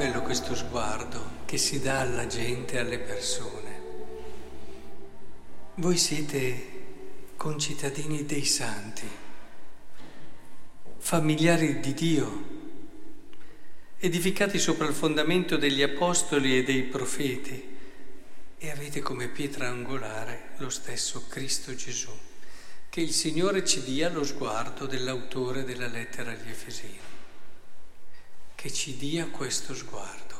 bello questo sguardo che si dà alla gente, alle persone. Voi siete concittadini dei santi, familiari di Dio, edificati sopra il fondamento degli apostoli e dei profeti, e avete come pietra angolare lo stesso Cristo Gesù. Che il Signore ci dia lo sguardo dell'autore della lettera agli Efesini, che ci dia questo sguardo.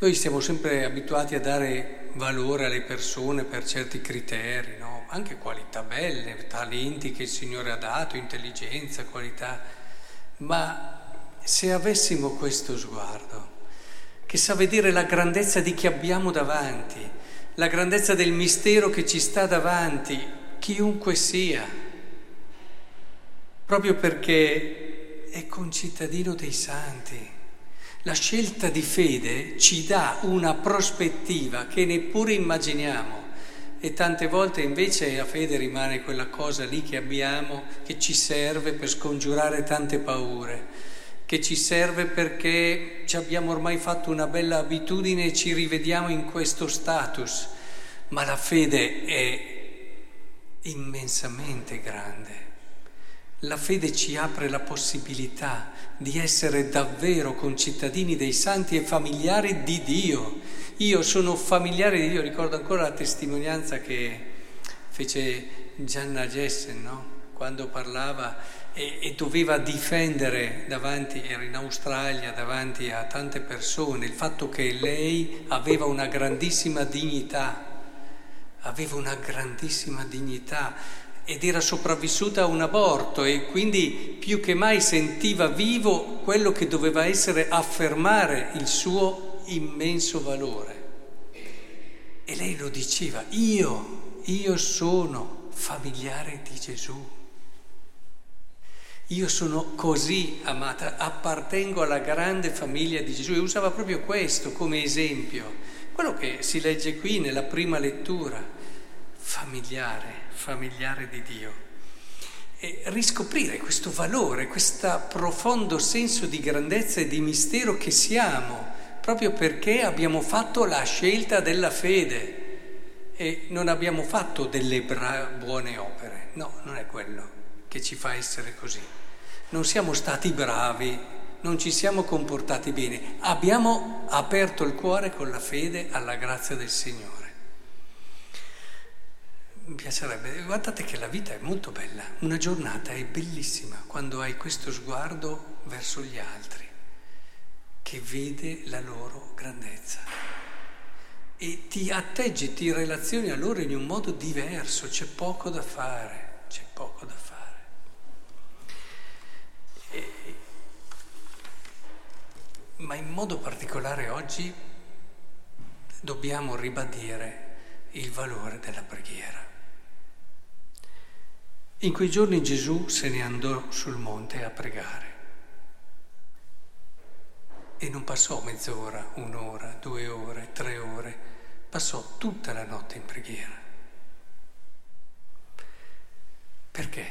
Noi siamo sempre abituati a dare valore alle persone per certi criteri, no? Anche qualità belle, talenti che il Signore ha dato, intelligenza, qualità, ma se avessimo questo sguardo che sa vedere la grandezza di chi abbiamo davanti, la grandezza del mistero che ci sta davanti, chiunque sia, proprio perché è concittadino dei santi. La scelta di fede ci dà una prospettiva che neppure immaginiamo, e tante volte invece la fede rimane quella cosa lì che abbiamo, che ci serve per scongiurare tante paure, che ci serve perché ci abbiamo ormai fatto una bella abitudine e ci rivediamo in questo status. Ma la fede è immensamente grande. La fede ci apre la possibilità di essere davvero concittadini dei santi e familiari di Dio. Io sono familiare di Dio, ricordo ancora la testimonianza che fece Gianna Jessen, no? Quando parlava e doveva difendere davanti, era in Australia, davanti a tante persone, il fatto che lei aveva una grandissima dignità, ed era sopravvissuta a un aborto, e quindi più che mai sentiva vivo quello che doveva essere affermare il suo immenso valore. E lei lo diceva: io sono familiare di Gesù, io sono così amata, appartengo alla grande famiglia di Gesù. E usava proprio questo come esempio, quello che si legge qui nella prima lettura. Familiare di Dio, e riscoprire questo valore, questo profondo senso di grandezza e di mistero che siamo, proprio perché abbiamo fatto la scelta della fede e non abbiamo fatto delle buone opere. No, non è quello che ci fa essere così. Non siamo stati bravi, non ci siamo comportati bene, abbiamo aperto il cuore con la fede alla grazia del Signore. Mi piacerebbe, guardate che la vita è molto bella, una giornata è bellissima quando hai questo sguardo verso gli altri che vede la loro grandezza e ti atteggi, ti relazioni a loro in un modo diverso. C'è poco da fare. Ma in modo particolare oggi dobbiamo ribadire il valore della preghiera. In quei giorni Gesù se ne andò sul monte a pregare, e non passò mezz'ora, un'ora, 2 ore, 3 ore, passò tutta la notte in preghiera. Perché?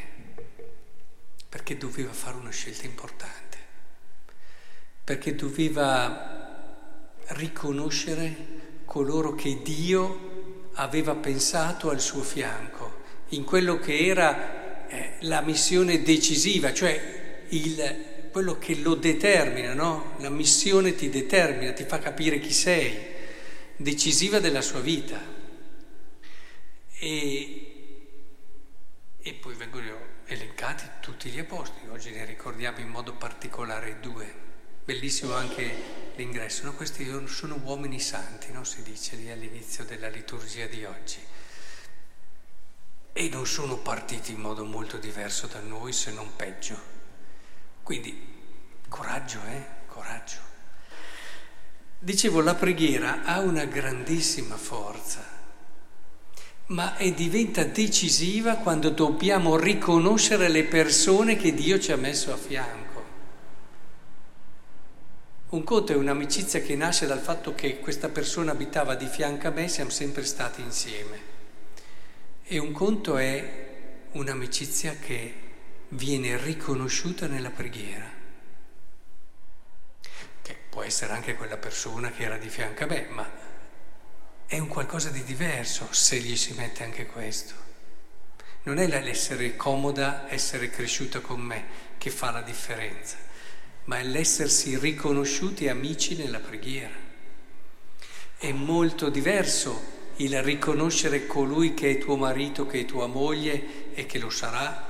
Perché doveva fare una scelta importante, perché doveva riconoscere coloro che Dio aveva pensato al suo fianco, in quello che era la missione decisiva, cioè quello che lo determina, no? La missione ti determina, ti fa capire chi sei, decisiva della sua vita. E poi vengono elencati tutti gli apostoli, oggi ne ricordiamo in modo particolare 2. Bellissimo anche l'ingresso, no? Questi sono uomini santi, no? Si dice lì all'inizio della liturgia di oggi. E non sono partiti in modo molto diverso da noi, se non peggio. Quindi coraggio. Dicevo, la preghiera ha una grandissima forza, ma diventa decisiva quando dobbiamo riconoscere le persone che Dio ci ha messo a fianco. Un conto è un'amicizia che nasce dal fatto che questa persona abitava di fianco a me, siamo sempre stati insieme. E un conto è un'amicizia che viene riconosciuta nella preghiera, che può essere anche quella persona che era di fianco a me, ma è un qualcosa di diverso se gli si mette anche questo. Non è l'essere comoda, essere cresciuta con me, che fa la differenza, ma è l'essersi riconosciuti amici nella preghiera. È molto diverso il riconoscere colui che è tuo marito, che è tua moglie e che lo sarà,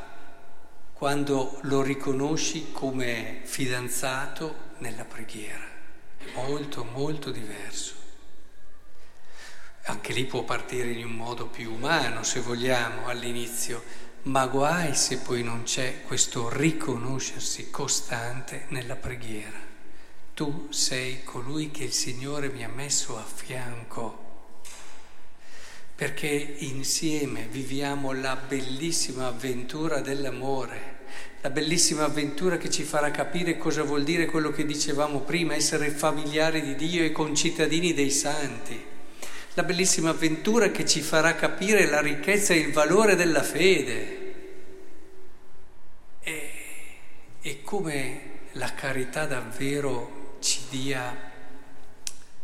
quando lo riconosci come fidanzato nella preghiera. È molto, molto diverso. Anche lì può partire in un modo più umano, se vogliamo, all'inizio, ma guai se poi non c'è questo riconoscersi costante nella preghiera. Tu sei colui che il Signore mi ha messo a fianco, perché insieme viviamo la bellissima avventura dell'amore, la bellissima avventura che ci farà capire cosa vuol dire quello che dicevamo prima, essere familiari di Dio e concittadini dei santi. La bellissima avventura che ci farà capire la ricchezza e il valore della fede e come la carità davvero ci dia,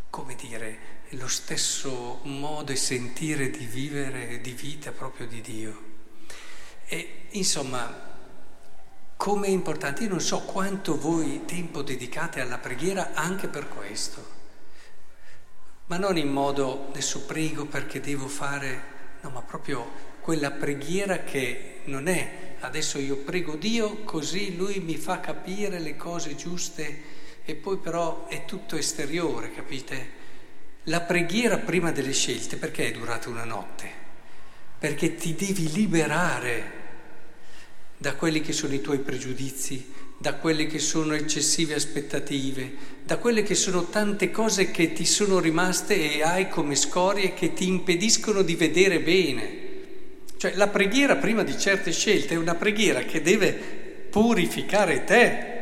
come dire, lo stesso modo e sentire di vivere, di vita proprio di Dio. E insomma, come è importante, io non so quanto voi tempo dedicate alla preghiera anche per questo. Ma non in modo adesso prego perché devo fare, no, ma proprio quella preghiera che non è adesso io prego Dio così lui mi fa capire le cose giuste e poi però è tutto esteriore, capite? La preghiera prima delle scelte perché è durata una notte? Perché ti devi liberare da quelli che sono i tuoi pregiudizi, da quelle che sono eccessive aspettative, da quelle che sono tante cose che ti sono rimaste e hai come scorie che ti impediscono di vedere bene. Cioè la preghiera prima di certe scelte è una preghiera che deve purificare te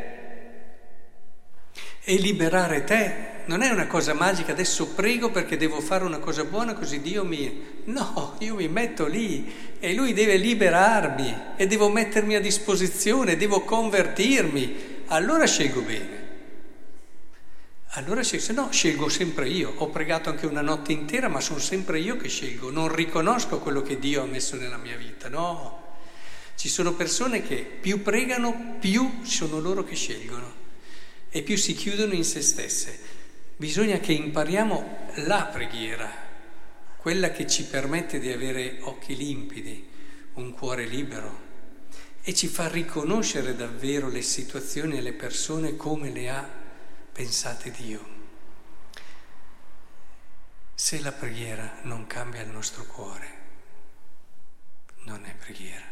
e liberare te. Non è una cosa magica, adesso prego perché devo fare una cosa buona così Dio mi... No, io mi metto lì e Lui deve liberarmi e devo mettermi a disposizione, devo convertirmi. Allora scelgo bene. Allora se no scelgo sempre io. Ho pregato anche una notte intera, ma sono sempre io che scelgo. Non riconosco quello che Dio ha messo nella mia vita, no. Ci sono persone che più pregano, più sono loro che scelgono e più si chiudono in se stesse. Bisogna che impariamo la preghiera, quella che ci permette di avere occhi limpidi, un cuore libero e ci fa riconoscere davvero le situazioni e le persone come le ha pensate Dio. Se la preghiera non cambia il nostro cuore, non è preghiera.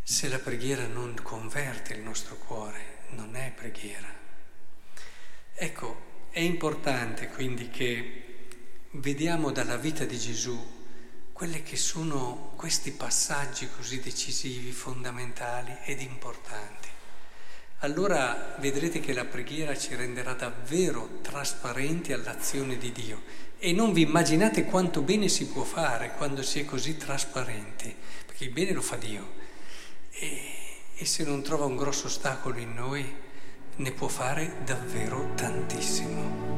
Se la preghiera non converte il nostro cuore, non è preghiera. Ecco, è importante quindi che vediamo dalla vita di Gesù quelli che sono questi passaggi così decisivi, fondamentali ed importanti. Allora vedrete che la preghiera ci renderà davvero trasparenti all'azione di Dio e non vi immaginate quanto bene si può fare quando si è così trasparenti, perché il bene lo fa Dio e se non trova un grosso ostacolo in noi ne può fare davvero tantissimo.